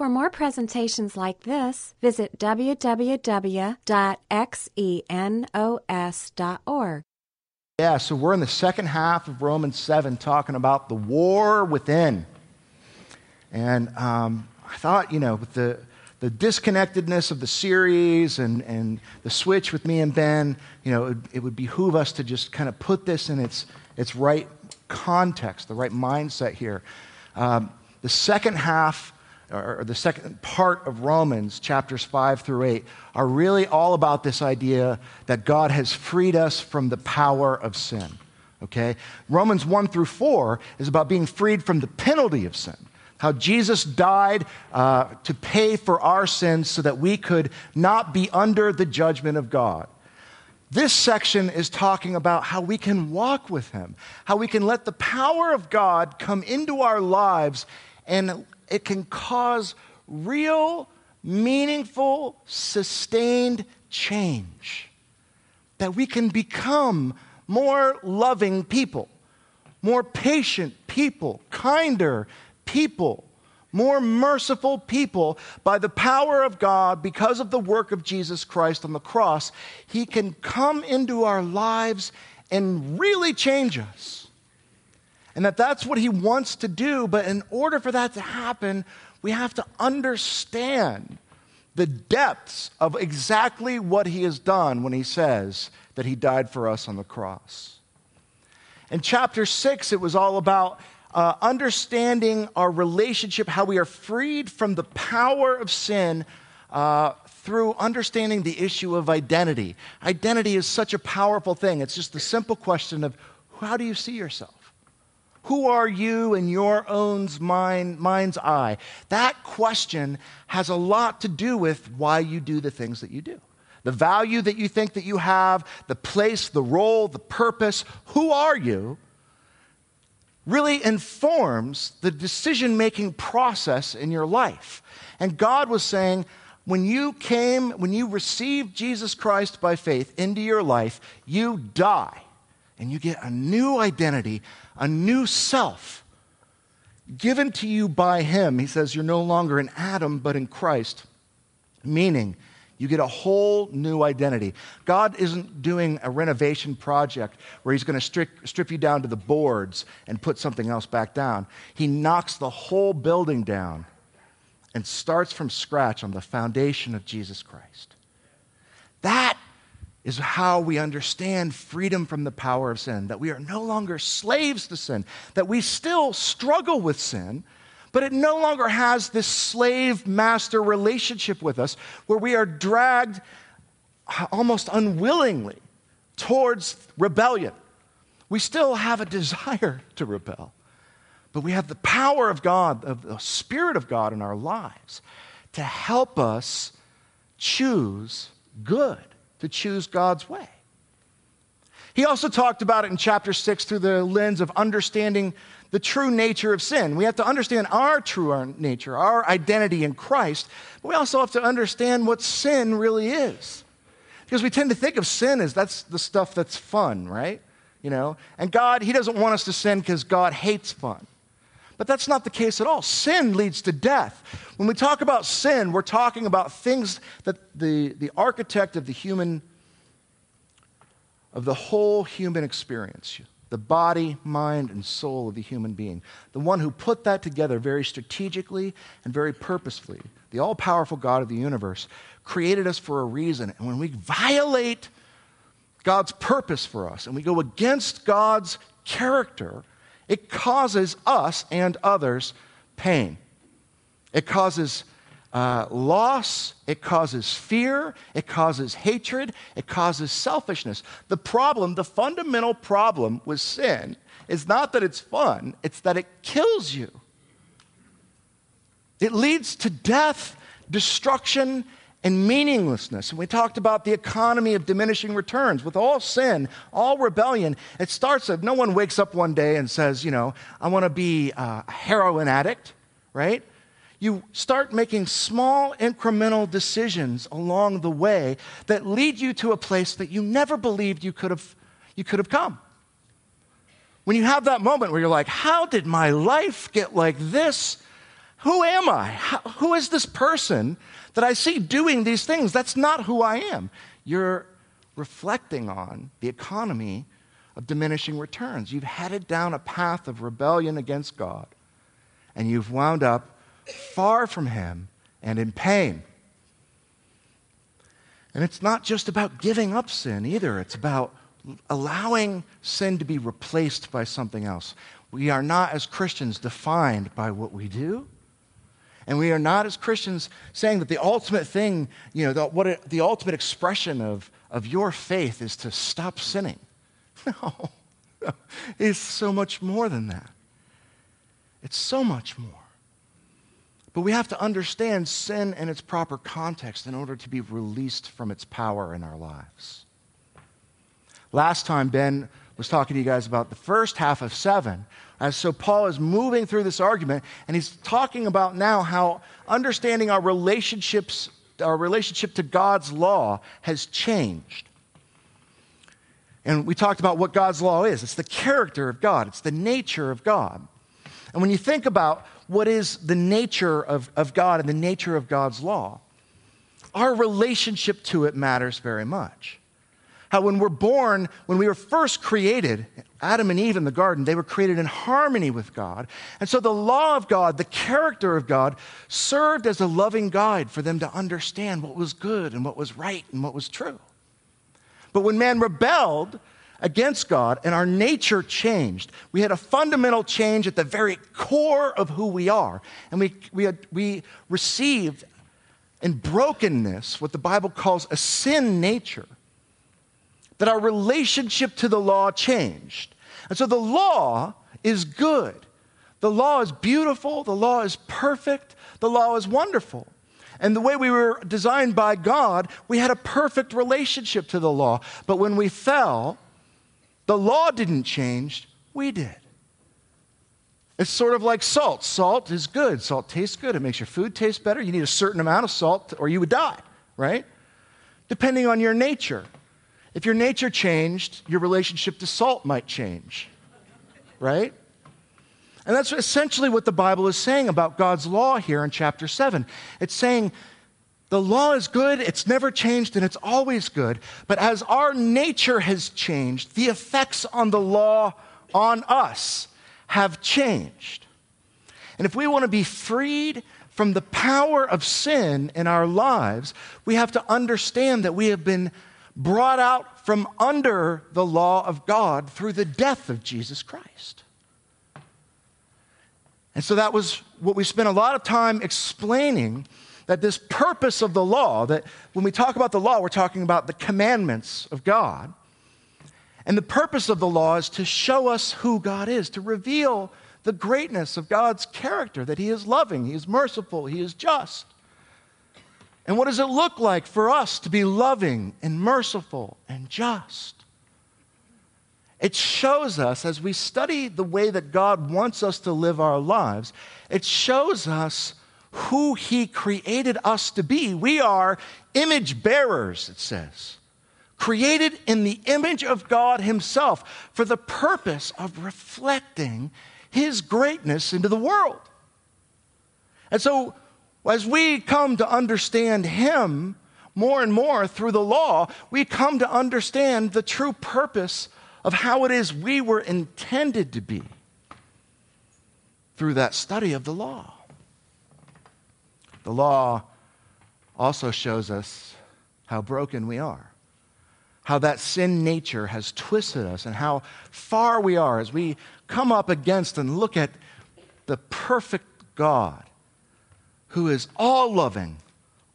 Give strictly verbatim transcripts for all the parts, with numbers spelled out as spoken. For more presentations like this, visit w w w dot xenos dot org. Yeah, so we're in the second half of Romans seven talking about the war within. And um, I thought, you know, with the the disconnectedness of the series and, and the switch with me and Ben, you know, it, it would behoove us to just kind of put this in its its right context, the right mindset here. Um, the second half or the second part of Romans, chapters five through eight, are really all about this idea that God has freed us from the power of sin, okay? Romans one through four is about being freed from the penalty of sin, how Jesus died uh, to pay for our sins so that we could not be under the judgment of God. This section is talking about how we can walk with him, how we can let the power of God come into our lives, and it can cause real, meaningful, sustained change, that we can become more loving people, more patient people, kinder people, more merciful people. By the power of God, because of the work of Jesus Christ on the cross, he can come into our lives and really change us. And that that's what he wants to do, but in order for that to happen, we have to understand the depths of exactly what he has done when he says that he died for us on the cross. In chapter six, it was all about uh, understanding our relationship, how we are freed from the power of sin uh, through understanding the issue of identity. Identity is such a powerful thing. It's just the simple question of, how do you see yourself? Who are you in your own mind, mind's eye? That question has a lot to do with why you do the things that you do. The value that you think that you have, the place, the role, the purpose, who are you, really informs the decision-making process in your life. And God was saying, when you came, when you received Jesus Christ by faith into your life, you die. And you get a new identity, a new self given to you by him. He says you're no longer in Adam, but in Christ, meaning you get a whole new identity. God isn't doing a renovation project where he's going to strip, strip you down to the boards and put something else back down. He knocks the whole building down and starts from scratch on the foundation of Jesus Christ. That is how we understand freedom from the power of sin, that we are no longer slaves to sin, that we still struggle with sin, but it no longer has this slave-master relationship with us where we are dragged almost unwillingly towards rebellion. We still have a desire to rebel, but we have the power of God, of the Spirit of God in our lives to help us choose good, to choose God's way. He also talked about it in chapter six through the lens of understanding the true nature of sin. We have to understand our true nature, our identity in Christ, but we also have to understand what sin really is. Because we tend to think of sin as that's the stuff that's fun, right? You know, and God, he doesn't want us to sin because God hates fun. But that's not the case at all. Sin leads to death. When we talk about sin, we're talking about things that the, the architect of the human, of the whole human experience, the body, mind, and soul of the human being, the one who put that together very strategically and very purposefully, the all-powerful God of the universe, created us for a reason. And when we violate God's purpose for us and we go against God's character, it causes us and others pain. It causes uh, loss. It causes fear. It causes hatred. It causes selfishness. The problem, the fundamental problem with sin is not that it's fun. It's that it kills you. It leads to death, destruction, and meaninglessness. And we talked about the economy of diminishing returns. With all sin, all rebellion, it starts that no one wakes up one day and says, you know, I want to be a heroin addict, right? You start making small incremental decisions along the way that lead you to a place that you never believed you could have, you could have come. When you have that moment where you're like, how did my life get like this? Who am I? How, who is this person that I see doing these things? That's not who I am. You're reflecting on the economy of diminishing returns. You've headed down a path of rebellion against God, and you've wound up far from Him and in pain. And it's not just about giving up sin either. It's about allowing sin to be replaced by something else. We are not, as Christians, defined by what we do. And we are not, as Christians, saying that the ultimate thing, you know, the, what it, the ultimate expression of, of your faith is to stop sinning. No. It's so much more than that. It's so much more. But we have to understand sin in its proper context in order to be released from its power in our lives. Last time, Ben was talking to you guys about the first half of seven. As so Paul is moving through this argument, and he's talking about now how understanding our relationships, our relationship to God's law has changed. And we talked about what God's law is. It's the character of God. It's the nature of God. And when you think about what is the nature of, of God and the nature of God's law, our relationship to it matters very much. How when we're born, when we were first created, Adam and Eve in the garden, they were created in harmony with God. And so the law of God, the character of God, served as a loving guide for them to understand what was good and what was right and what was true. But when man rebelled against God and our nature changed, we had a fundamental change at the very core of who we are. And we we had, we received in brokenness what the Bible calls a sin nature, that our relationship to the law changed. And so the law is good. The law is beautiful. The law is perfect. The law is wonderful. And the way we were designed by God, we had a perfect relationship to the law. But when we fell, the law didn't change, we did. It's sort of like salt. Salt is good. Salt tastes good. It makes your food taste better. You need a certain amount of salt or you would die, right? Depending on your nature. If your nature changed, your relationship to salt might change, right? And that's essentially what the Bible is saying about God's law here in chapter seven. It's saying the law is good, it's never changed, and it's always good. But as our nature has changed, the effects on the law on us have changed. And if we want to be freed from the power of sin in our lives, we have to understand that we have been brought out from under the law of God through the death of Jesus Christ. And so that was what we spent a lot of time explaining, that this purpose of the law, that when we talk about the law, we're talking about the commandments of God. And the purpose of the law is to show us who God is, to reveal the greatness of God's character, that He is loving, He is merciful, He is just. And what does it look like for us to be loving and merciful and just? It shows us, as we study the way that God wants us to live our lives, it shows us who He created us to be. We are image bearers, it says, created in the image of God Himself for the purpose of reflecting His greatness into the world. And so, as we come to understand Him more and more through the law, we come to understand the true purpose of how it is we were intended to be through that study of the law. The law also shows us how broken we are, how that sin nature has twisted us, and how far we are as we come up against and look at the perfect God who is all loving,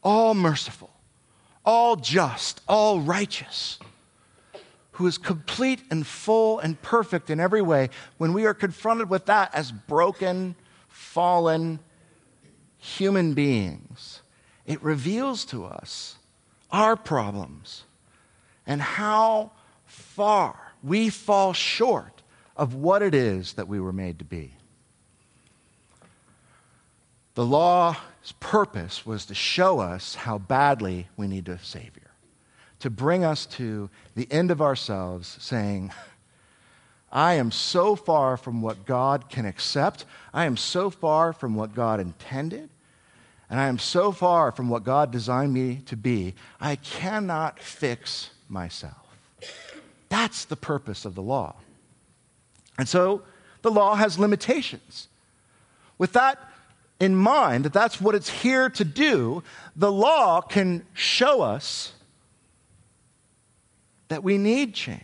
all merciful, all just, all righteous, who is complete and full and perfect in every way. When we are confronted with that as broken, fallen human beings, it reveals to us our problems and how far we fall short of what it is that we were made to be. The law's purpose was to show us how badly we need a Savior, to bring us to the end of ourselves saying, I am so far from what God can accept. I am so far from what God intended. And I am so far from what God designed me to be. I cannot fix myself. That's the purpose of the law. And so the law has limitations. With that in mind, that that's what it's here to do, the law can show us that we need change.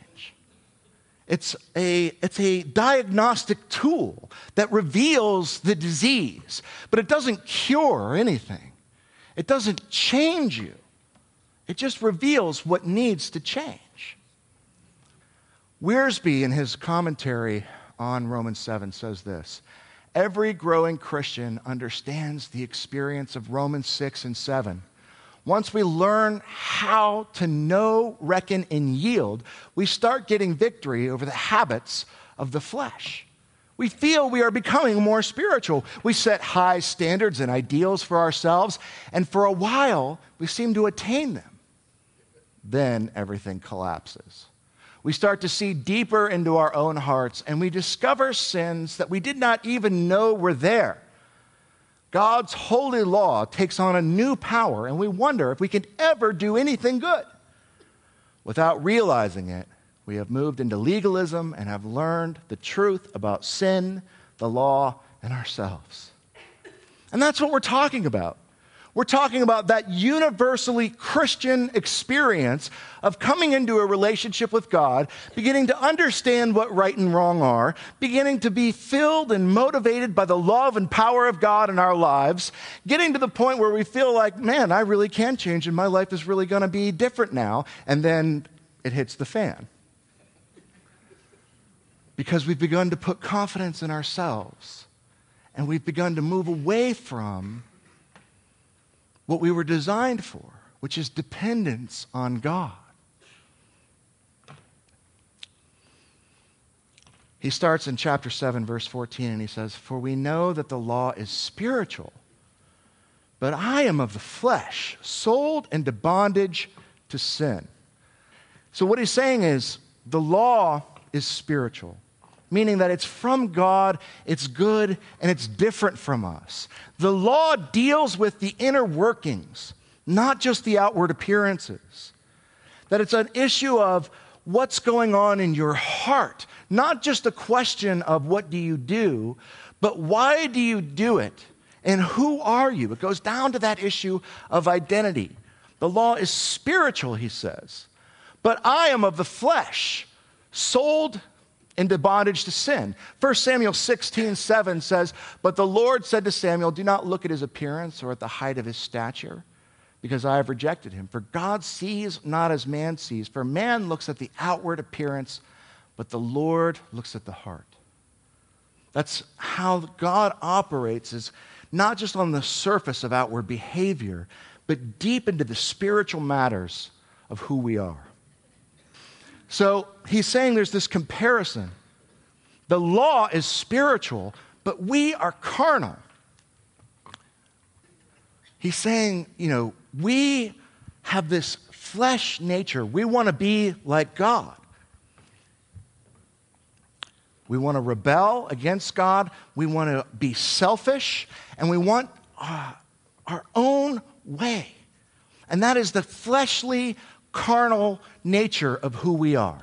It's a, it's a diagnostic tool that reveals the disease, but it doesn't cure anything. It doesn't change you. It just reveals what needs to change. Wiersbe, in his commentary on Romans seven, says this: every growing Christian understands the experience of Romans six and seven. Once we learn how to know, reckon, and yield, we start getting victory over the habits of the flesh. We feel we are becoming more spiritual. We set high standards and ideals for ourselves, and for a while, we seem to attain them. Then everything collapses. We start to see deeper into our own hearts, and we discover sins that we did not even know were there. God's holy law takes on a new power, and we wonder if we can ever do anything good. Without realizing it, we have moved into legalism and have learned the truth about sin, the law, and ourselves. And that's what we're talking about. We're talking about that universally Christian experience of coming into a relationship with God, beginning to understand what right and wrong are, beginning to be filled and motivated by the love and power of God in our lives, getting to the point where we feel like, man, I really can change and my life is really going to be different now, and then it hits the fan. Because we've begun to put confidence in ourselves, and we've begun to move away from what we were designed for, which is dependence on God. He starts in chapter seven, verse fourteen, and he says, "For we know that the law is spiritual, but I am of the flesh, sold into bondage to sin." So what he's saying is the law is spiritual, meaning that it's from God, it's good, and it's different from us. The law deals with the inner workings, not just the outward appearances. That it's an issue of what's going on in your heart, not just a question of what do you do, but why do you do it, and who are you? It goes down to that issue of identity. The law is spiritual, he says, but I am of the flesh, sold into bondage to sin. First Samuel sixteen, seven says, "But the Lord said to Samuel, do not look at his appearance or at the height of his stature, because I have rejected him. For God sees not as man sees. For man looks at the outward appearance, but the Lord looks at the heart." That's how God operates, is not just on the surface of outward behavior, but deep into the spiritual matters of who we are. So he's saying there's this comparison. The law is spiritual, but we are carnal. He's saying, you know, we have this flesh nature. We want to be like God. We want to rebel against God. We want to be selfish, and we want our, our own way. And that is the fleshly, carnal nature of who we are.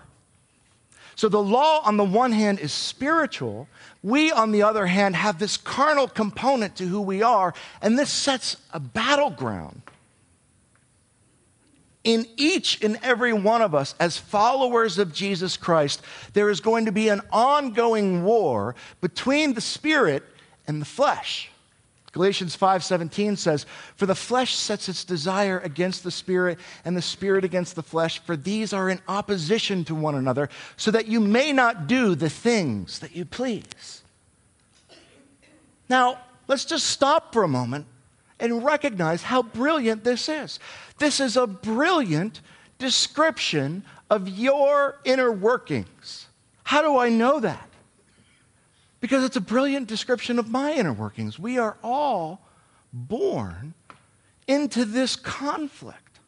So the law on the one hand is spiritual. We on the other hand have this carnal component to who we are, and this sets a battleground in each and every one of us. As followers of Jesus Christ, there is going to be an ongoing war between the spirit and the flesh. Galatians five seventeen says, "For the flesh sets its desire against the spirit, and the spirit against the flesh, for these are in opposition to one another, so that you may not do the things that you please." Now, let's just stop for a moment and recognize how brilliant this is. This is a brilliant description of your inner workings. How do I know that? Because it's a brilliant description of my inner workings. We are all born into this conflict.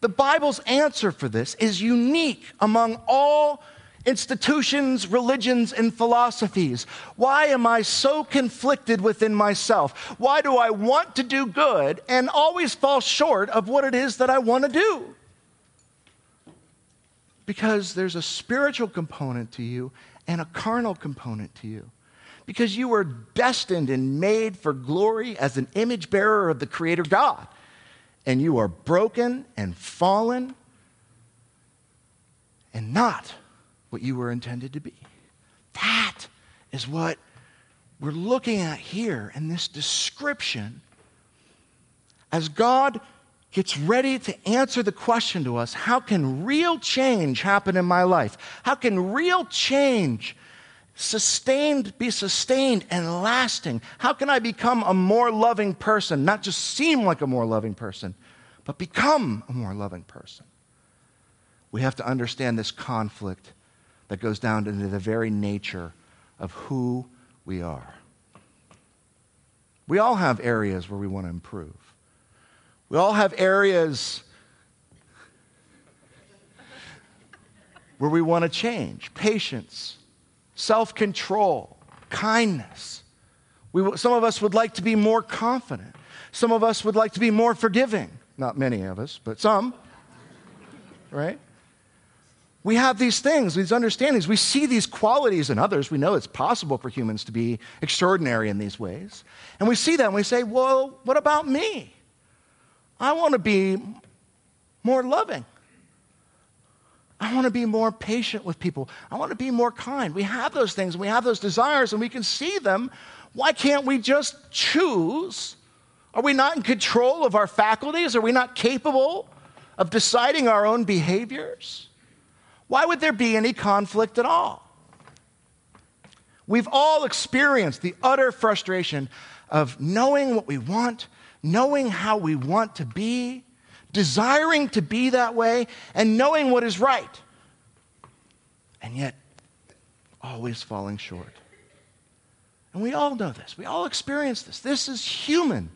The Bible's answer for this is unique among all institutions, religions, and philosophies. Why am I so conflicted within myself? Why do I want to do good and always fall short of what it is that I want to do? Because there's a spiritual component to you and a carnal component to you. Because you were destined and made for glory as an image bearer of the Creator God. And you are broken and fallen and not what you were intended to be. That is what we're looking at here in this description. As God gets ready to answer the question to us, how can real change happen in my life? How can real change sustained, be sustained and lasting? How can I become a more loving person? Not just seem like a more loving person, but become a more loving person. We have to understand this conflict that goes down into the very nature of who we are. We all have areas where we want to improve. We all have areas where we want to change. Patience, self-control, kindness. We, some of us would like to be more confident. Some of us would like to be more forgiving. Not many of us, but some, right? We have these things, these understandings. We see these qualities in others. We know it's possible for humans to be extraordinary in these ways. And we see that and we say, well, what about me? I want to be more loving. I want to be more patient with people. I want to be more kind. We have those things and we have those desires and we can see them. Why can't we just choose? Are we not in control of our faculties? Are we not capable of deciding our own behaviors? Why would there be any conflict at all? We've all experienced the utter frustration of knowing what we want, knowing how we want to be, desiring to be that way, and knowing what is right, and yet always falling short. And we all know this. We all experience this. This is human.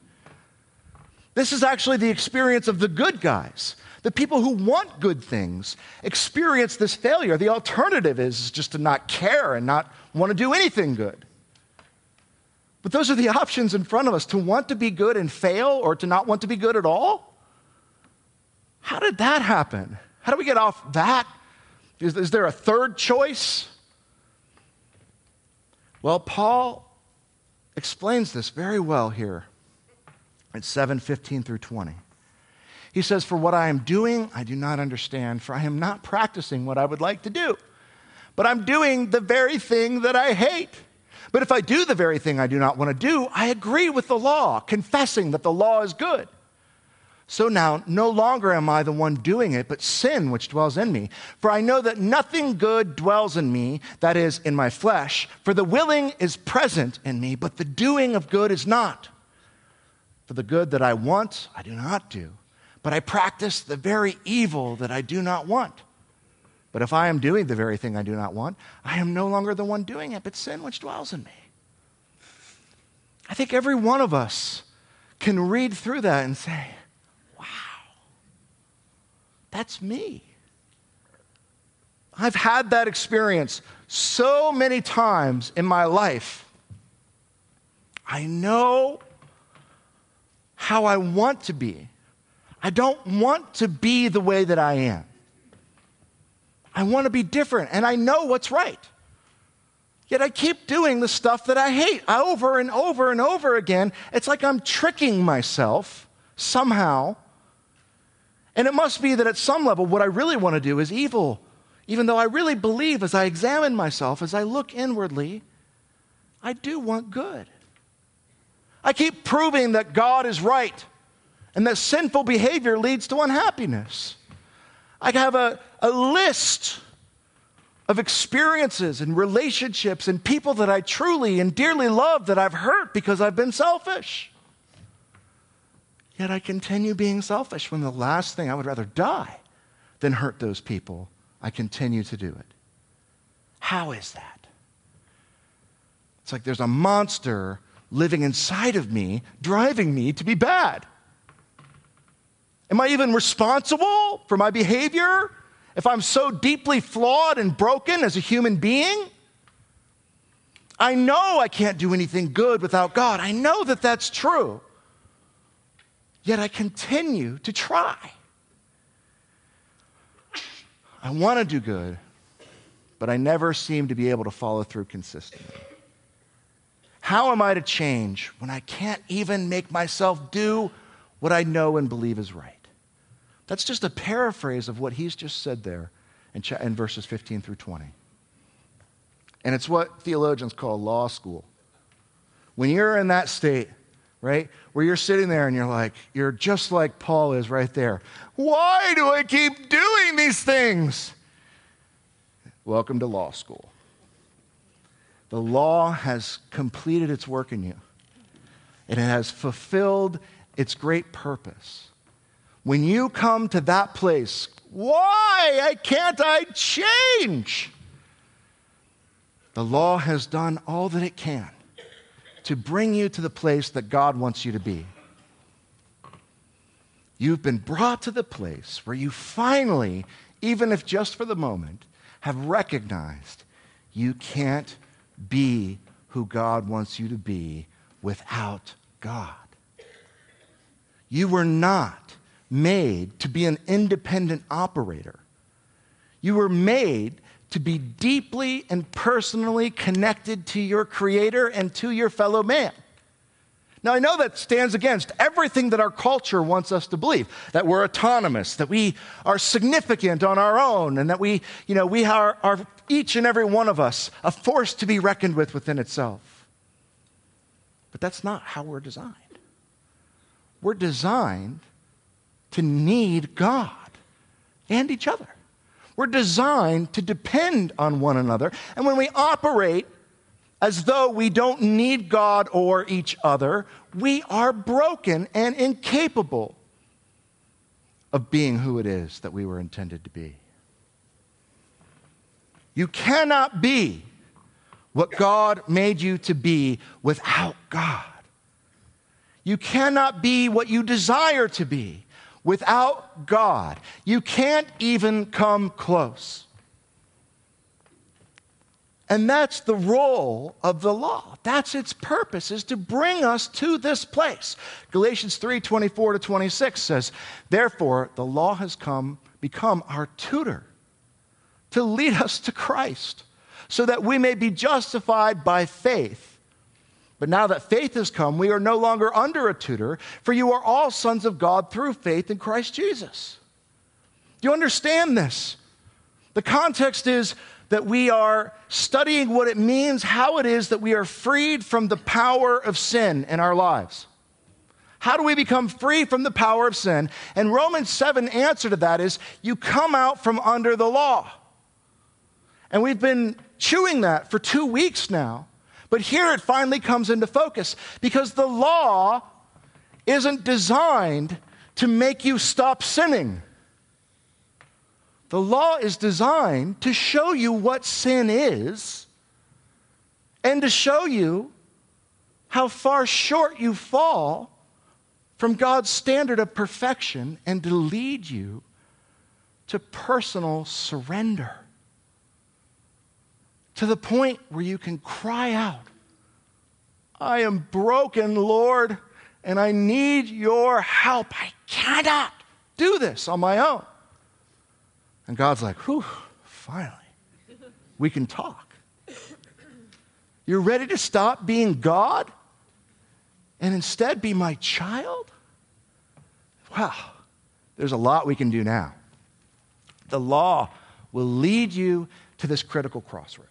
This is actually the experience of the good guys. The people who want good things experience this failure. The alternative is just to not care and not want to do anything good. But those are the options in front of us, to want to be good and fail or to not want to be good at all. How did that happen? How do we get off that? Is, is there a third choice? Well, Paul explains this very well here in seven fifteen through twenty. He says, "For what I am doing, I do not understand, for I am not practicing what I would like to do. But I'm doing the very thing that I hate. But if I do the very thing I do not want to do, I agree with the law, confessing that the law is good. So now, no longer am I the one doing it, but sin which dwells in me. For I know that nothing good dwells in me, that is, in my flesh. For the willing is present in me, but the doing of good is not. For the good that I want, I do not do. But I practice the very evil that I do not want. But if I am doing the very thing I do not want, I am no longer the one doing it, but sin which dwells in me." I think every one of us can read through that and say, wow, that's me. I've had that experience so many times in my life. I know how I want to be. I don't want to be the way that I am. I want to be different, and I know what's right. Yet I keep doing the stuff that I hate over and over and over again. It's like I'm tricking myself somehow. And it must be that at some level, what I really want to do is evil, even though I really believe as I examine myself, as I look inwardly, I do want good. I keep proving that God is right, and that sinful behavior leads to unhappiness. I have a, a list of experiences and relationships and people that I truly and dearly love that I've hurt because I've been selfish. Yet I continue being selfish when the last thing, I would rather die than hurt those people. I continue to do it. How is that? It's like there's a monster living inside of me, driving me to be bad. Am I even responsible for my behavior? if I'm so deeply flawed and broken as a human being, I know I can't do anything good without God. I know that that's true. Yet I continue to try. I want to do good, but I never seem to be able to follow through consistently. How am I to change when I can't even make myself do what I know and believe is right? That's just a paraphrase of what he's just said there in, ch- in verses fifteen through twenty. And it's what theologians call law school. When you're in that state, right, where you're sitting there and you're like, you're just like Paul is right there. Why do I keep doing these things? Welcome to law school. The law has completed its work in you. And it has fulfilled its great purpose. When you come to that place, why can't I change? The law has done all that it can to bring you to the place that God wants you to be. You've been brought to the place where you finally, even if just for the moment, have recognized you can't be who God wants you to be without God. You were not made to be an independent operator. You were made to be deeply and personally connected to your Creator and to your fellow man. Now, I know that stands against everything that our culture wants us to believe, that we're autonomous, that we are significant on our own, and that we, you know, we are, are each and every one of us a force to be reckoned with within itself. But that's not how we're designed. We're designed to need God and each other. We're designed to depend on one another. And when we operate as though we don't need God or each other, we are broken and incapable of being who it is that we were intended to be. You cannot be what God made you to be without God. You cannot be what you desire to be without God. You can't even come close. And that's the role of the law. That's its purpose, is to bring us to this place. Galatians three, twenty-four to twenty-six says, therefore, the law has come, become our tutor to lead us to Christ, so that we may be justified by faith. But now that faith has come, we are no longer under a tutor, for you are all sons of God through faith in Christ Jesus. Do you understand this? The context is that we are studying what it means, how it is that we are freed from the power of sin in our lives. How do we become free from the power of sin? And Romans seven answer to that is, you come out from under the law. And we've been chewing that for two weeks now. But here it finally comes into focus, because the law isn't designed to make you stop sinning. The law is designed to show you what sin is and to show you how far short you fall from God's standard of perfection and to lead you to personal surrender, to the point where you can cry out, I am broken, Lord, and I need your help. I cannot do this on my own. And God's like, whew, finally, we can talk. You're ready to stop being God and instead be my child? Wow, there's a lot we can do now. The law will lead you to this critical crossroads.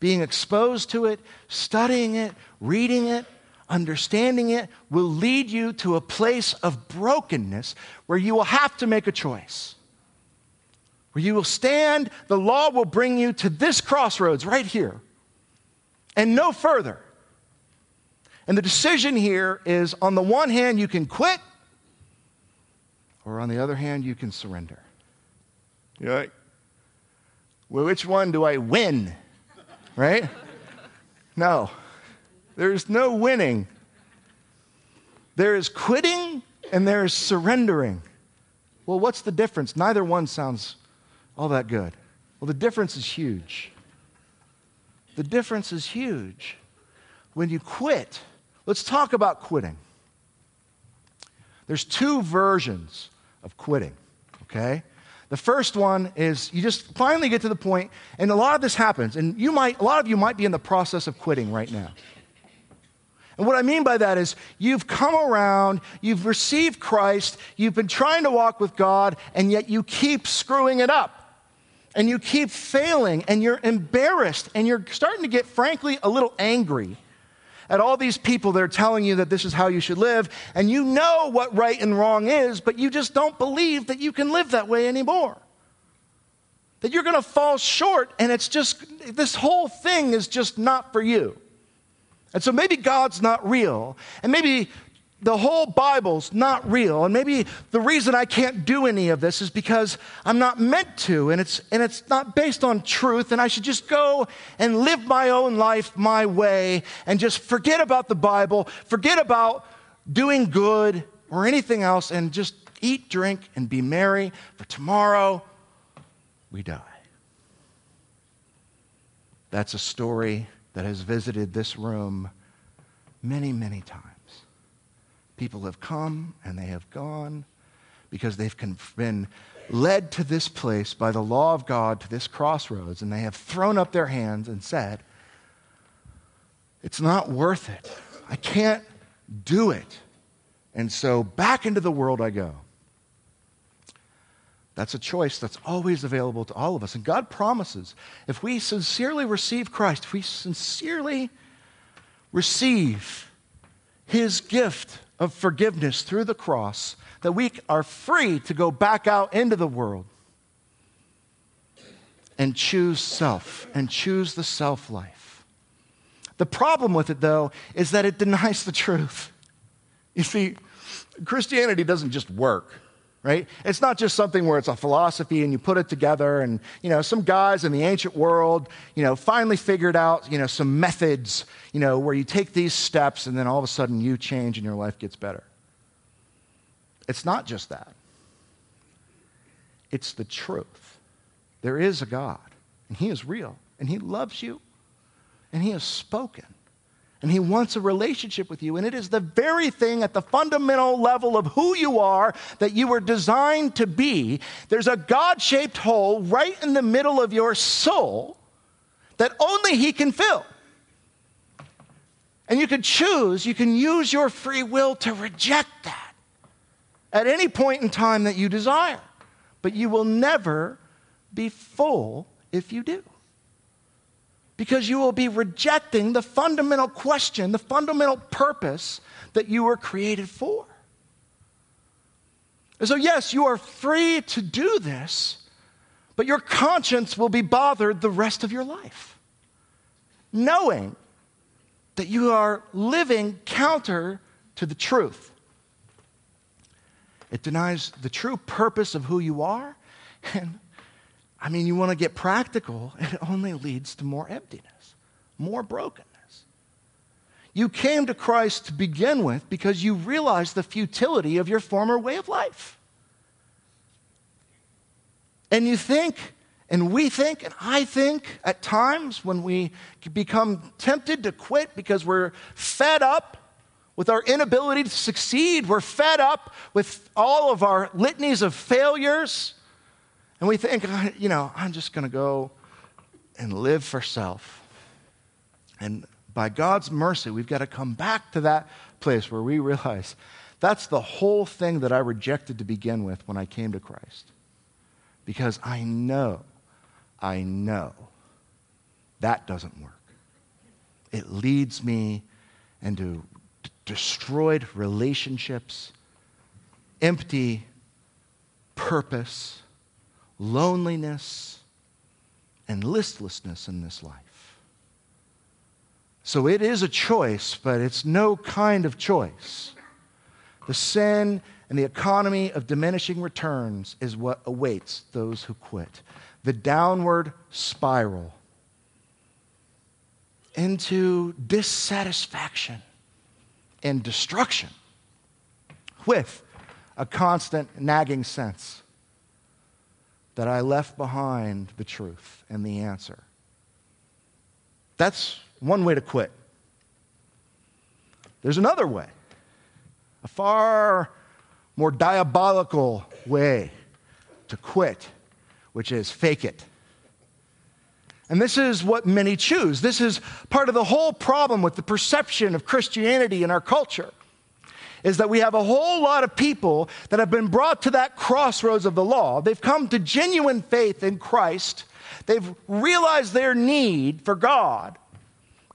Being exposed to it, studying it, reading it, understanding it will lead you to a place of brokenness where you will have to make a choice. Where you will stand, the law will bring you to this crossroads right here and no further. And the decision here is, on the one hand, you can quit, or on the other hand, you can surrender. You're like, well, which one do I win, right? No, there's no winning. There is quitting and there is surrendering. Well, what's the difference? Neither one sounds all that good. Well, the difference is huge. The difference is huge. When you quit, let's talk about quitting. There's two versions of quitting, okay? The first one is you just finally get to the point, and a lot of this happens, and you might, a lot of you might be in the process of quitting right now. And what I mean by that is you've come around, you've received Christ, you've been trying to walk with God, and yet you keep screwing it up. And you keep failing, and you're embarrassed, and you're starting to get, frankly, a little angry at all these people that are telling you that this is how you should live, and you know what right and wrong is, but you just don't believe that you can live that way anymore. That you're going to fall short, and it's just, this whole thing is just not for you. And so maybe God's not real, and maybe the whole Bible's not real, and maybe the reason I can't do any of this is because I'm not meant to, and it's and it's not based on truth, and I should just go and live my own life my way and just forget about the Bible, forget about doing good or anything else, and just eat, drink, and be merry, for tomorrow we die. That's a story that has visited this room many, many times. People have come and they have gone because they've been led to this place by the law of God, to this crossroads, and they have thrown up their hands and said, it's not worth it. I can't do it. And so back into the world I go. That's a choice that's always available to all of us. And God promises if we sincerely receive Christ, if we sincerely receive His gift of forgiveness through the cross, that we are free to go back out into the world and choose self and choose the self life. The problem with it, though, is that it denies the truth. You see, Christianity doesn't just work, right? It's not just something where it's a philosophy and you put it together and, you know, some guys in the ancient world, you know, finally figured out, you know, some methods, you know, where you take these steps and then all of a sudden you change and your life gets better. It's not just that. It's the truth. There is a God, and He is real, and He loves you, and He has spoken, and He wants a relationship with you. And it is the very thing at the fundamental level of who you are that you were designed to be. There's a God-shaped hole right in the middle of your soul that only He can fill. And you can choose, you can use your free will to reject that at any point in time that you desire. But you will never be full if you do. Because you will be rejecting the fundamental question, the fundamental purpose that you were created for. And so yes, you are free to do this, but your conscience will be bothered the rest of your life, knowing that you are living counter to the truth. It denies the true purpose of who you are, and I mean, you want to get practical, it only leads to more emptiness, more brokenness. You came to Christ to begin with because you realized the futility of your former way of life. And you think, and we think, and I think at times when we become tempted to quit because we're fed up with our inability to succeed, we're fed up with all of our litanies of failures. And we think, you know, I'm just going to go and live for self. And by God's mercy, we've got to come back to that place where we realize that's the whole thing that I rejected to begin with when I came to Christ. Because I know, I know that doesn't work. It leads me into d- destroyed relationships, empty purpose, loneliness, and listlessness in this life. So it is a choice, but it's no kind of choice. The sin and the economy of diminishing returns is what awaits those who quit. The downward spiral into dissatisfaction and destruction with a constant nagging sense that I left behind the truth and the answer. That's one way to quit. There's another way, a far more diabolical way to quit, which is fake it. And this is what many choose. This is part of the whole problem with the perception of Christianity in our culture, is that we have a whole lot of people that have been brought to that crossroads of the law. They've come to genuine faith in Christ. They've realized their need for God,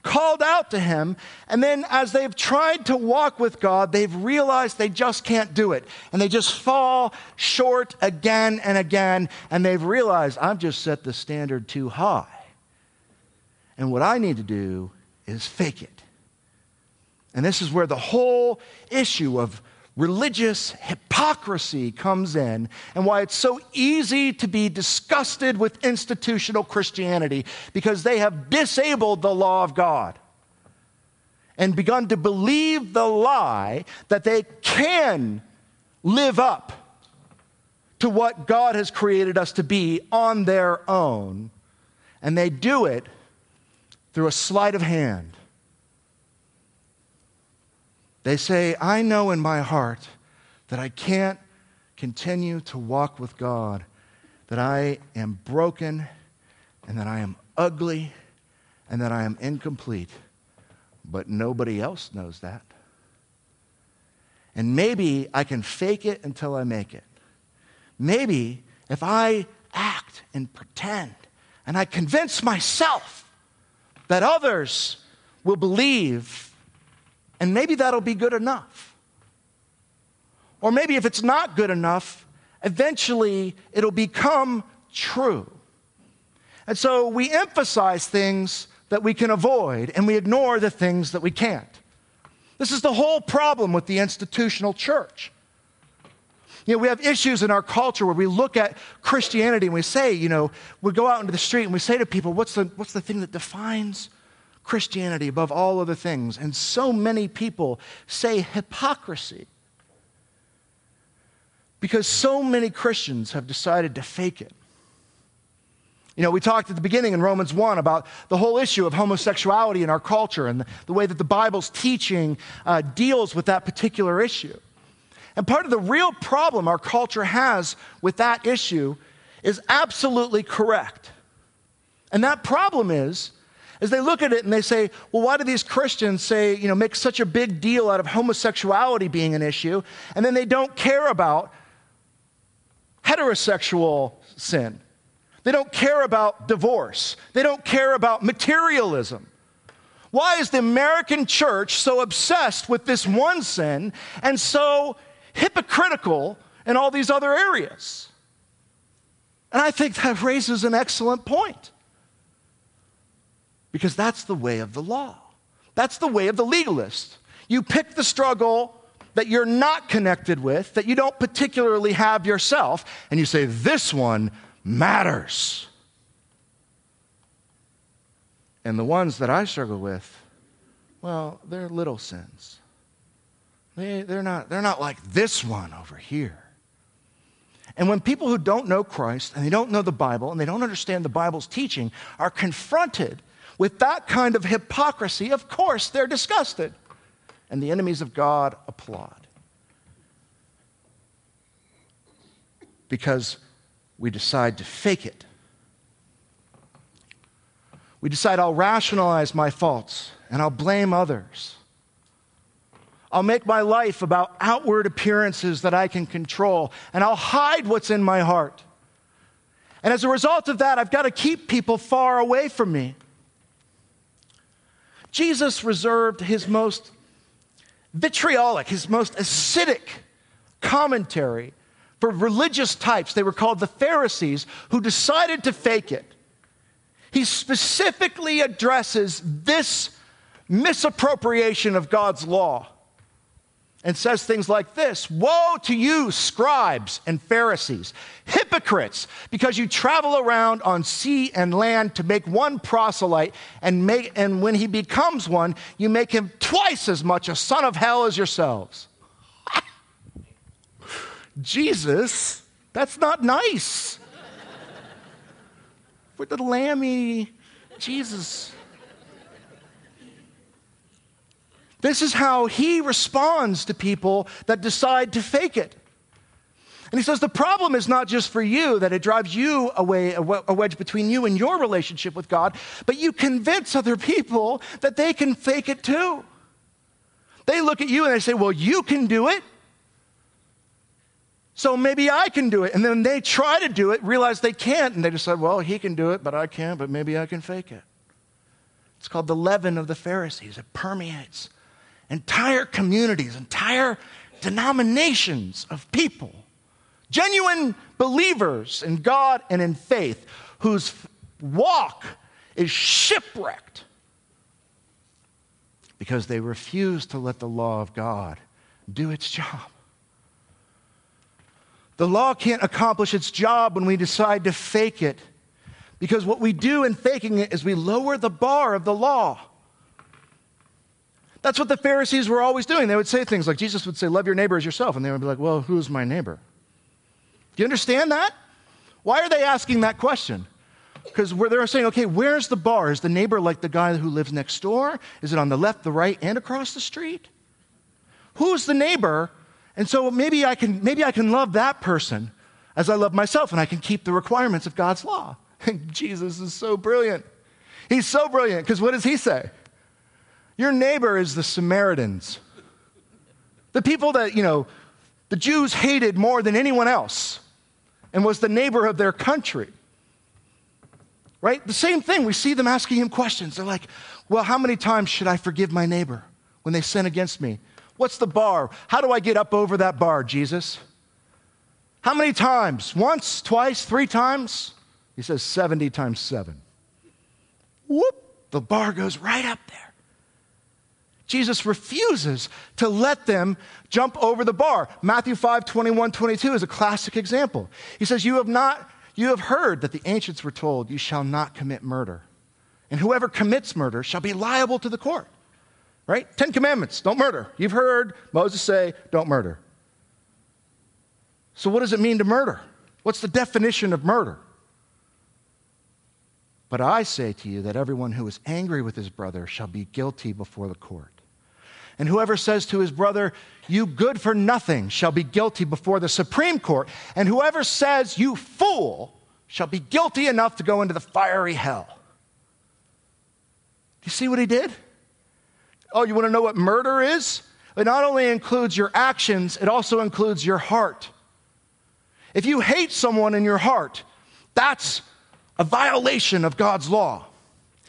called out to him, and then as they've tried to walk with God, they've realized they just can't do it, and they just fall short again and again, and they've realized, I've just set the standard too high, and what I need to do is fake it. And this is where the whole issue of religious hypocrisy comes in, and why it's so easy to be disgusted with institutional Christianity, because they have disabled the law of God and begun to believe the lie that they can live up to what God has created us to be on their own, and they do it through a sleight of hand. They say, I know in my heart that I can't continue to walk with God, that I am broken, and that I am ugly, and that I am incomplete. But nobody else knows that. And maybe I can fake it until I make it. Maybe if I act and pretend, and I convince myself that others will believe, and maybe that'll be good enough. Or maybe if it's not good enough, eventually it'll become true. And so we emphasize things that we can avoid, and we ignore the things that we can't. This is the whole problem with the institutional church. You know, we have issues in our culture where we look at Christianity and we say, you know, we go out into the street and we say to people, what's the, what's the thing that defines Christianity above all other things? And so many people say hypocrisy, because so many Christians have decided to fake it. You know, we talked at the beginning in Romans one about the whole issue of homosexuality in our culture and the, the way that the Bible's teaching uh, deals with that particular issue. And part of the real problem our culture has with that issue is absolutely correct. And that problem is As they look at it and they say, well, why do these Christians say, you know, make such a big deal out of homosexuality being an issue, and then they don't care about heterosexual sin? They don't care about divorce. They don't care about materialism. Why is the American church so obsessed with this one sin and so hypocritical in all these other areas? And I think that raises an excellent point. Because that's the way of the law. That's the way of the legalist. You pick the struggle that you're not connected with, that you don't particularly have yourself, and you say, this one matters. And the ones that I struggle with, well, they're little sins. They, they're not, they're not like this one over here. And when people who don't know Christ, and they don't know the Bible, and they don't understand the Bible's teaching, are confronted with that kind of hypocrisy, of course, they're disgusted. And the enemies of God applaud. Because we decide to fake it. We decide, I'll rationalize my faults, and I'll blame others. I'll make my life about outward appearances that I can control, and I'll hide what's in my heart. And as a result of that, I've got to keep people far away from me. Jesus reserved his most vitriolic, his most acidic commentary for religious types. They were called the Pharisees, who decided to fake it. He specifically addresses this misappropriation of God's law and says things like this: woe to you, scribes and Pharisees, hypocrites, because you travel around on sea and land to make one proselyte, and, make, and when he becomes one, you make him twice as much a son of hell as yourselves. Jesus, that's not nice. with the lammy Jesus. This is how he responds to people that decide to fake it. And he says, the problem is not just for you, that it drives you away, a wedge between you and your relationship with God, but you convince other people that they can fake it too. They look at you and they say, well, you can do it, so maybe I can do it. And then they try to do it, realize they can't, and they decide, well, he can do it, but I can't, but maybe I can fake it. It's called the leaven of the Pharisees. It permeates entire communities, entire denominations of people. Genuine believers in God and in faith whose walk is shipwrecked because they refuse to let the law of God do its job. The law can't accomplish its job when we decide to fake it, because what we do in faking it is we lower the bar of the law. That's what the Pharisees were always doing. They would say things like, Jesus would say, love your neighbor as yourself. And they would be like, well, who's my neighbor? Do you understand that? Why are they asking that question? Because they're saying, okay, where's the bar? Is the neighbor like the guy who lives next door? Is it on the left, the right, and across the street? Who's the neighbor? And so maybe I can, maybe I can love that person as I love myself, and I can keep the requirements of God's law. And Jesus is so brilliant. He's so brilliant, because what does he say? Your neighbor is the Samaritans. The people that, you know, the Jews hated more than anyone else, and was the neighbor of their country, right? The same thing, we see them asking him questions. They're like, well, how many times should I forgive my neighbor when they sin against me? What's the bar? How do I get up over that bar, Jesus? How many times? Once, twice, three times? He says seventy times seven. Whoop, the bar goes right up there. Jesus refuses to let them jump over the bar. Matthew five, twenty-one, twenty-two is a classic example. He says, you have not, you have heard that the ancients were told, you shall not commit murder. And whoever commits murder shall be liable to the court. Right? Ten Commandments, don't murder. You've heard Moses say, don't murder. So what does it mean to murder? What's the definition of murder? But I say to you that everyone who is angry with his brother shall be guilty before the court. And whoever says to his brother, you good for nothing, shall be guilty before the Supreme Court. And whoever says, you fool, shall be guilty enough to go into the fiery hell. Do you see what he did? Oh, you want to know what murder is? It not only includes your actions, it also includes your heart. If you hate someone in your heart, that's a violation of God's law.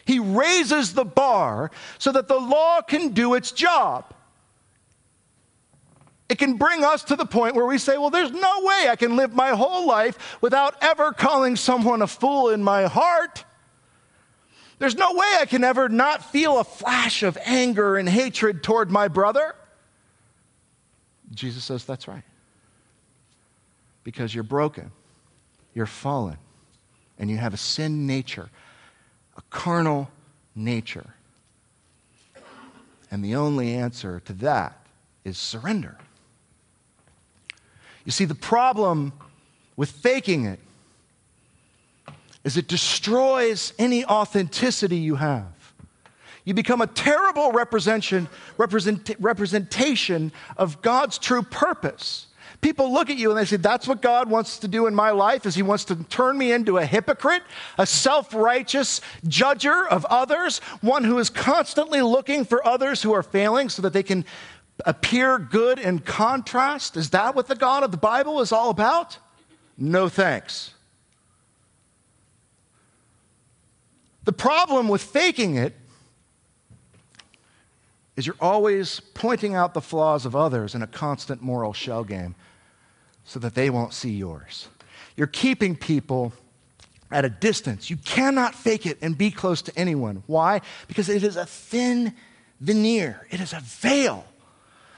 He raises the bar so that the law can do its job. It can bring us to the point where we say, well, there's no way I can live my whole life without ever calling someone a fool in my heart. There's no way I can ever not feel a flash of anger and hatred toward my brother. Jesus says, that's right. Because you're broken, you're fallen, and you have a sin nature, a carnal nature. And the only answer to that is surrender. You see, the problem with faking it is it destroys any authenticity you have. You become a terrible representation, represent, representation of God's true purpose. People look at you and they say, that's what God wants to do in my life, is he wants to turn me into a hypocrite, a self-righteous judger of others, one who is constantly looking for others who are failing so that they can appear good in contrast. Is that what the God of the Bible is all about? No thanks. The problem with faking it is you're always pointing out the flaws of others in a constant moral shell game, so that they won't see yours. You're keeping people at a distance. You cannot fake it and be close to anyone. Why? Because it is a thin veneer. It is a veil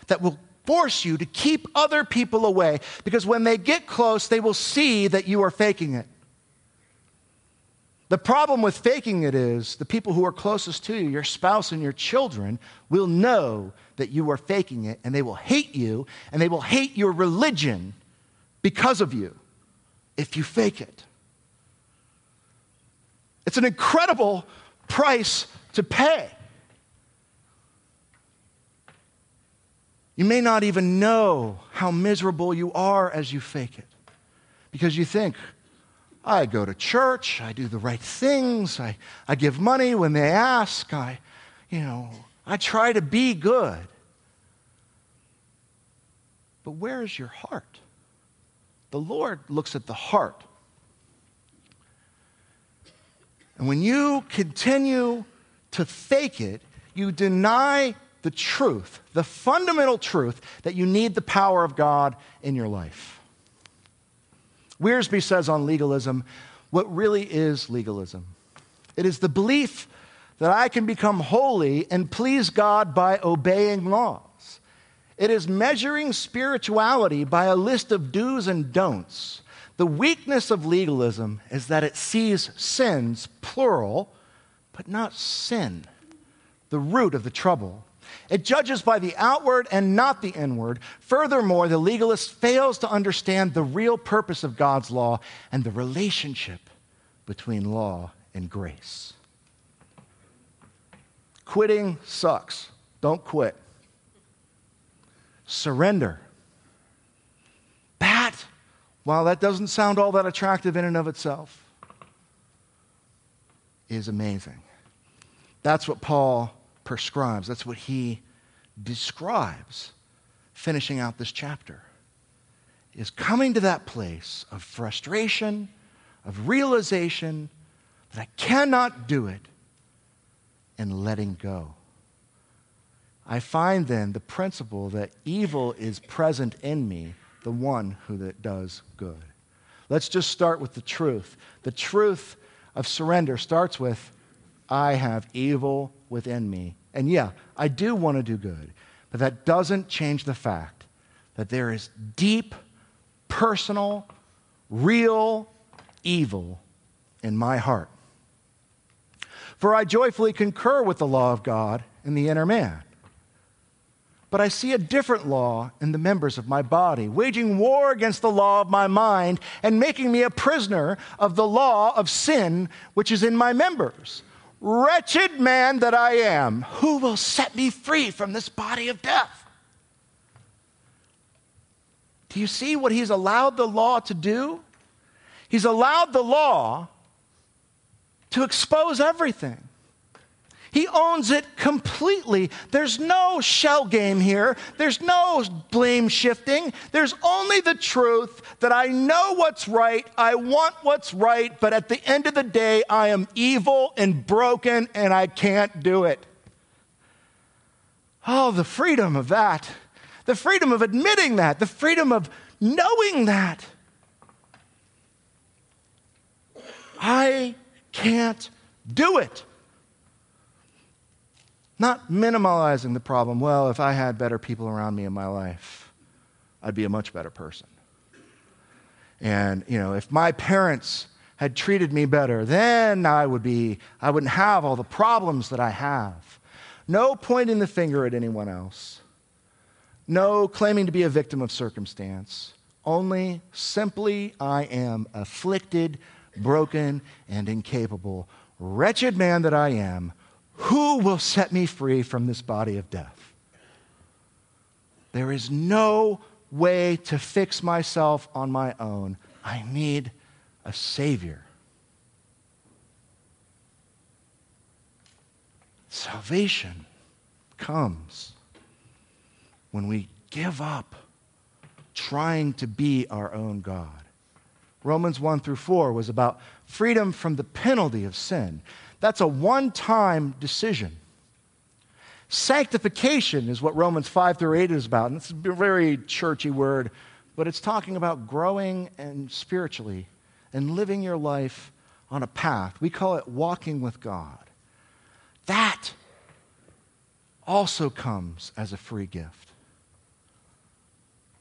that will force you to keep other people away, because when they get close, they will see that you are faking it. The problem with faking it is the people who are closest to you, your spouse and your children, will know that you are faking it, and they will hate you, and they will hate your religion because of you if you fake it. It's an incredible price to pay. You may not even know how miserable you are as you fake it, because you think, I go to church, I do the right things, I, I give money when they ask, I, you know, I try to be good. But where is your heart? The Lord looks at the heart. And when you continue to fake it, you deny the truth, the fundamental truth that you need the power of God in your life. Wiersbe says on legalism, what really is legalism? It is the belief that I can become holy and please God by obeying laws. It is measuring spirituality by a list of do's and don'ts. The weakness of legalism is that it sees sins, plural, but not sin, the root of the trouble. It judges by the outward and not the inward. Furthermore, the legalist fails to understand the real purpose of God's law and the relationship between law and grace. Quitting sucks. Don't quit. Surrender. That, while that doesn't sound all that attractive in and of itself, is amazing. That's what Paul prescribes. That's what he describes finishing out this chapter, is coming to that place of frustration, of realization that I cannot do it, and letting go. I find then the principle that evil is present in me, the one who that does good. Let's just start with the truth. The truth of surrender starts with, I have evil within me. And yeah, I do want to do good, but that doesn't change the fact that there is deep, personal, real evil in my heart. For I joyfully concur with the law of God in the inner man. But I see a different law in the members of my body, waging war against the law of my mind and making me a prisoner of the law of sin which is in my members. Wretched man that I am, who will set me free from this body of death? Do you see what he's allowed the law to do? He's allowed the law to expose everything. He owns it completely. There's no shell game here. There's no blame shifting. There's only the truth that I know what's right, I want what's right, but at the end of the day, I am evil and broken and I can't do it. Oh, the freedom of that. The freedom of admitting that. The freedom of knowing that. I can't do it. Not minimalizing the problem. Well, if I had better people around me in my life, I'd be a much better person. And, you know, if my parents had treated me better, then I would be, I wouldn't have all the problems that I have. No pointing the finger at anyone else. No claiming to be a victim of circumstance. Only simply, I am afflicted, broken, and incapable. Wretched man that I am. Who will set me free from this body of death? There is no way to fix myself on my own. I need a Savior. Salvation comes when we give up trying to be our own God. Romans one through four was about freedom from the penalty of sin. That's a one-time decision. Sanctification is what Romans five through eight is about. And it's a very churchy word, but it's talking about growing and spiritually and living your life on a path. We call it walking with God. That also comes as a free gift.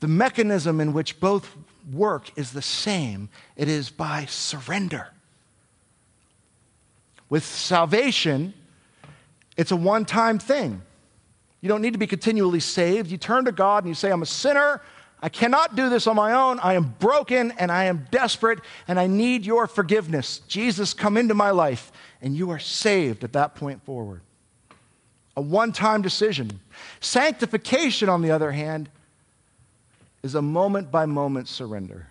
The mechanism in which both work is the same. It is by surrender. With salvation, it's a one-time thing. You don't need to be continually saved. You turn to God and you say, I'm a sinner. I cannot do this on my own. I am broken and I am desperate and I need your forgiveness. Jesus, come into my life, and you are saved at that point forward. A one-time decision. Sanctification, on the other hand, is a moment-by-moment surrender.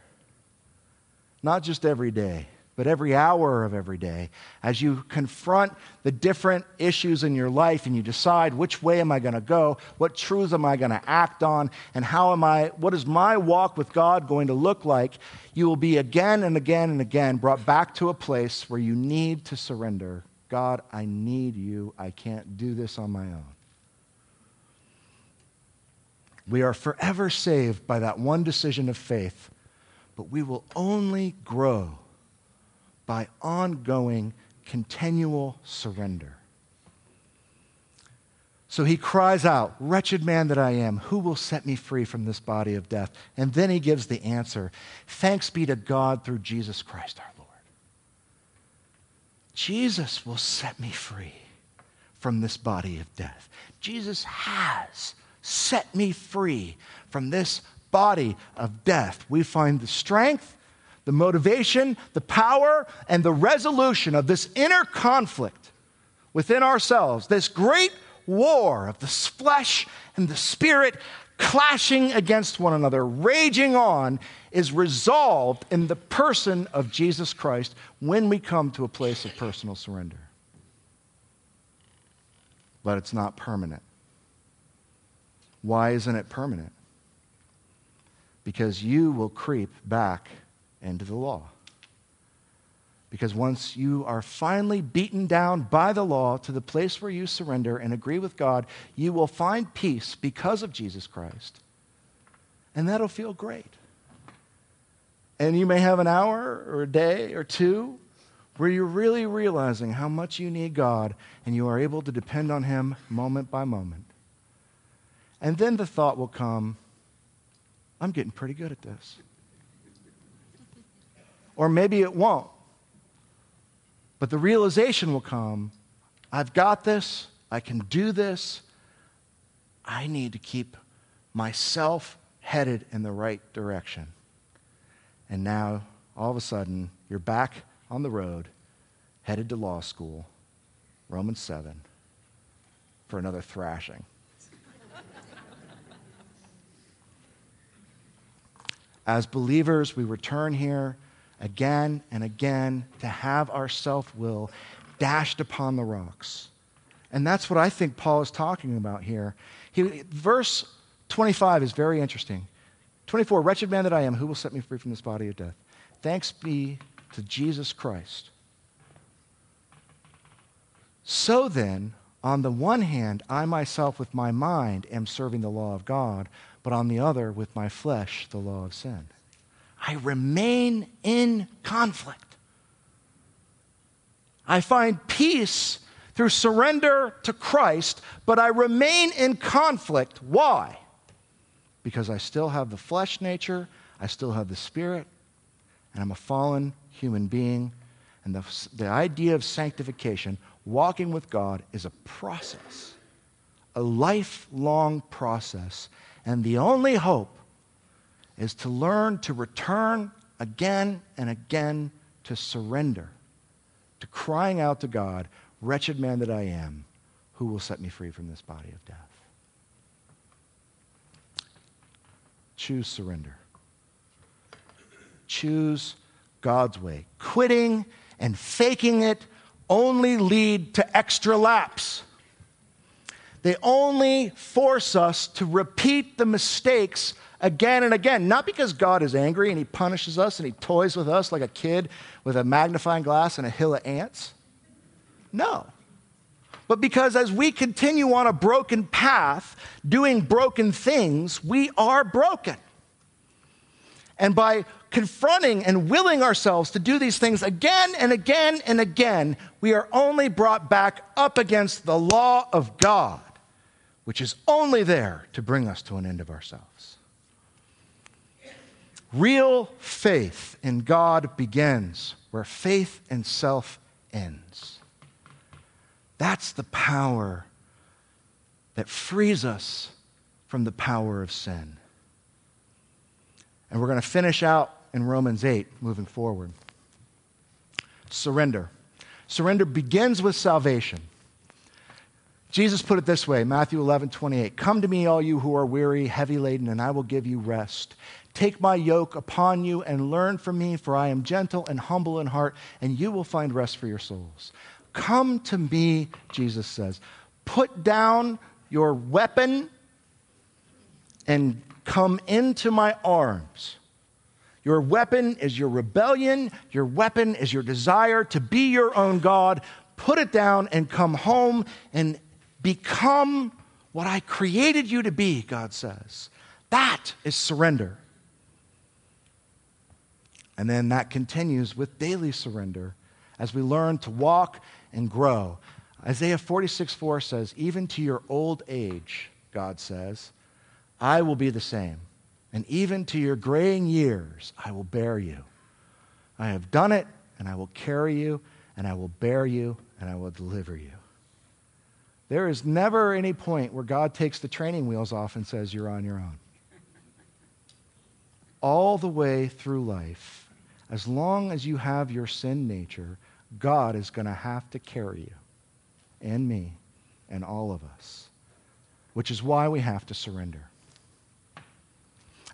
Not just every day, but every hour of every day, as you confront the different issues in your life and you decide, which way am I going to go? What truths am I going to act on? And how am I, what is my walk with God going to look like? You will be again and again and again brought back to a place where you need to surrender. God, I need you. I can't do this on my own. We are forever saved by that one decision of faith, but we will only grow by ongoing, continual surrender. So he cries out, "Wretched man that I am, who will set me free from this body of death?" And then he gives the answer, "Thanks be to God through Jesus Christ our Lord." Jesus will set me free from this body of death. Jesus has set me free from this body of death. We find the strength, the motivation, the power, and the resolution of this inner conflict within ourselves, this great war of the flesh and the spirit clashing against one another, raging on, is resolved in the person of Jesus Christ when we come to a place of personal surrender. But it's not permanent. Why isn't it permanent? Because you will creep back into the law. Because once you are finally beaten down by the law to the place where you surrender and agree with God, you will find peace because of Jesus Christ. And that'll feel great. And you may have an hour or a day or two where you're really realizing how much you need God and you are able to depend on Him moment by moment. And then the thought will come, I'm getting pretty good at this. Or maybe it won't. But the realization will come, I've got this, I can do this, I need to keep myself headed in the right direction. And now, all of a sudden, you're back on the road, headed to law school, Romans seven, for another thrashing. As believers, we return here again and again to have our self-will dashed upon the rocks. And that's what I think Paul is talking about here. He, verse twenty-five is very interesting. twenty-four, "Wretched man that I am, who will set me free from this body of death? Thanks be to Jesus Christ." So then, on the one hand, I myself with my mind am serving the law of God, but on the other, with my flesh, the law of sin. I remain in conflict. I find peace through surrender to Christ, but I remain in conflict. Why? Because I still have the flesh nature, I still have the spirit, and I'm a fallen human being. And the, the idea of sanctification, walking with God, is a process, a lifelong process. And the only hope is to learn to return again and again to surrender, to crying out to God, "Wretched man that I am, who will set me free from this body of death?" Choose surrender. Choose God's way. Quitting and faking it only lead to extra laps. They only force us to repeat the mistakes again and again, not because God is angry and He punishes us and He toys with us like a kid with a magnifying glass and a hill of ants. No. But because as we continue on a broken path, doing broken things, we are broken. And by confronting and willing ourselves to do these things again and again and again, we are only brought back up against the law of God, which is only there to bring us to an end of ourselves. Real faith in God begins where faith in self ends. That's the power that frees us from the power of sin. And we're going to finish out in Romans eight moving forward. Surrender. Surrender begins with salvation. Jesus put it this way, Matthew eleven twenty-eight. Come to me, all you who are weary, heavy laden, and I will give you rest. Take my yoke upon you and learn from me, for I am gentle and humble in heart, and you will find rest for your souls. Come to me, Jesus says. Put down your weapon and come into my arms. Your weapon is your rebellion. Your weapon is your desire to be your own God. Put it down and come home and become what I created you to be, God says. That is surrender. And then that continues with daily surrender as we learn to walk and grow. Isaiah forty-six four says, even to your old age, God says, I will be the same. And even to your graying years, I will bear you. I have done it, and I will carry you, and I will bear you, and I will deliver you. There is never any point where God takes the training wheels off and says, you're on your own. All the way through life, as long as you have your sin nature, God is going to have to carry you, and me, and all of us, which is why we have to surrender.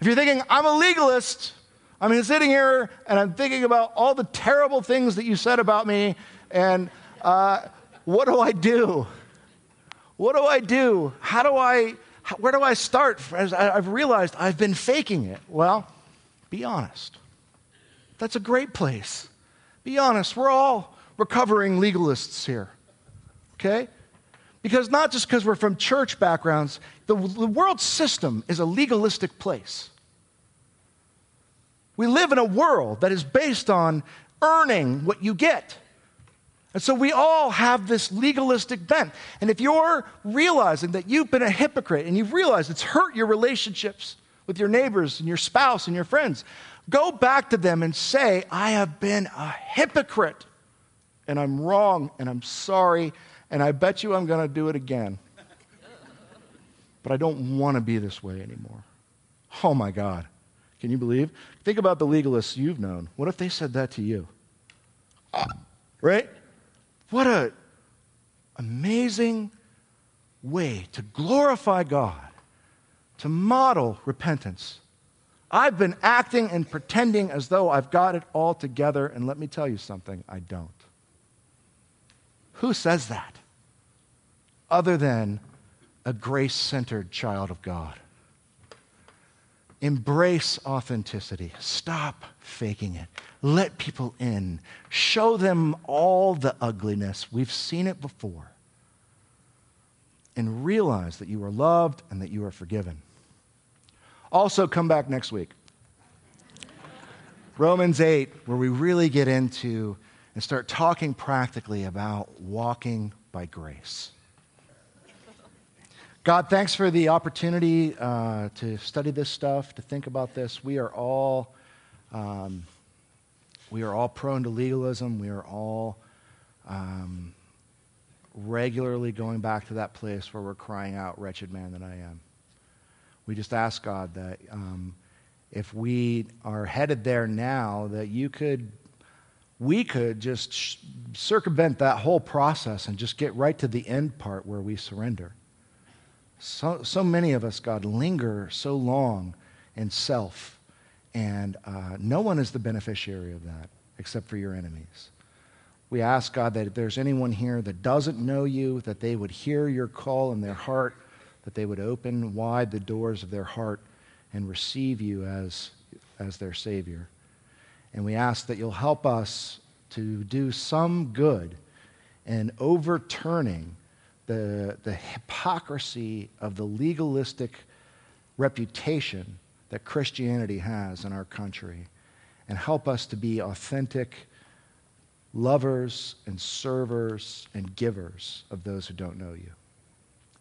If you're thinking, I'm a legalist, I'm sitting here and I'm thinking about all the terrible things that you said about me, and uh, what do I do? What do I do? How do I, how, where do I start? As I, I've realized I've been faking it. Well, be honest. That's a great place. Be honest. We're all recovering legalists here, okay? Because not just because we're from church backgrounds, the, the world system is a legalistic place. We live in a world that is based on earning what you get. And so we all have this legalistic bent. And if you're realizing that you've been a hypocrite and you've realized it's hurt your relationships with your neighbors and your spouse and your friends, go back to them and say, I have been a hypocrite and I'm wrong and I'm sorry. And I bet you I'm going to do it again. But I don't want to be this way anymore. Oh my God. Can you believe? Think about the legalists you've known. What if they said that to you? Right? What an amazing way to glorify God, to model repentance. I've been acting and pretending as though I've got it all together, and let me tell you something, I don't. Who says that other than a grace-centered child of God? Embrace authenticity. Stop faking it. Let people in. Show them all the ugliness. We've seen it before. And realize that you are loved and that you are forgiven. Also, come back next week. Romans eight, where we really get into and start talking practically about walking by grace. God, thanks for the opportunity uh, to study this stuff, to think about this. We are all, um, we are all prone to legalism. We are all um, regularly going back to that place where we're crying out, "Wretched man that I am." We just ask God that um, if we are headed there now, that you could. we could just circumvent that whole process and just get right to the end part where we surrender. So, so many of us, God, linger so long in self, and uh, no one is the beneficiary of that except for your enemies. We ask, God, that if there's anyone here that doesn't know you, that they would hear your call in their heart, that they would open wide the doors of their heart and receive you as, as their Savior. And we ask that you'll help us to do some good in overturning the, the hypocrisy of the legalistic reputation that Christianity has in our country, and help us to be authentic lovers and servers and givers of those who don't know you.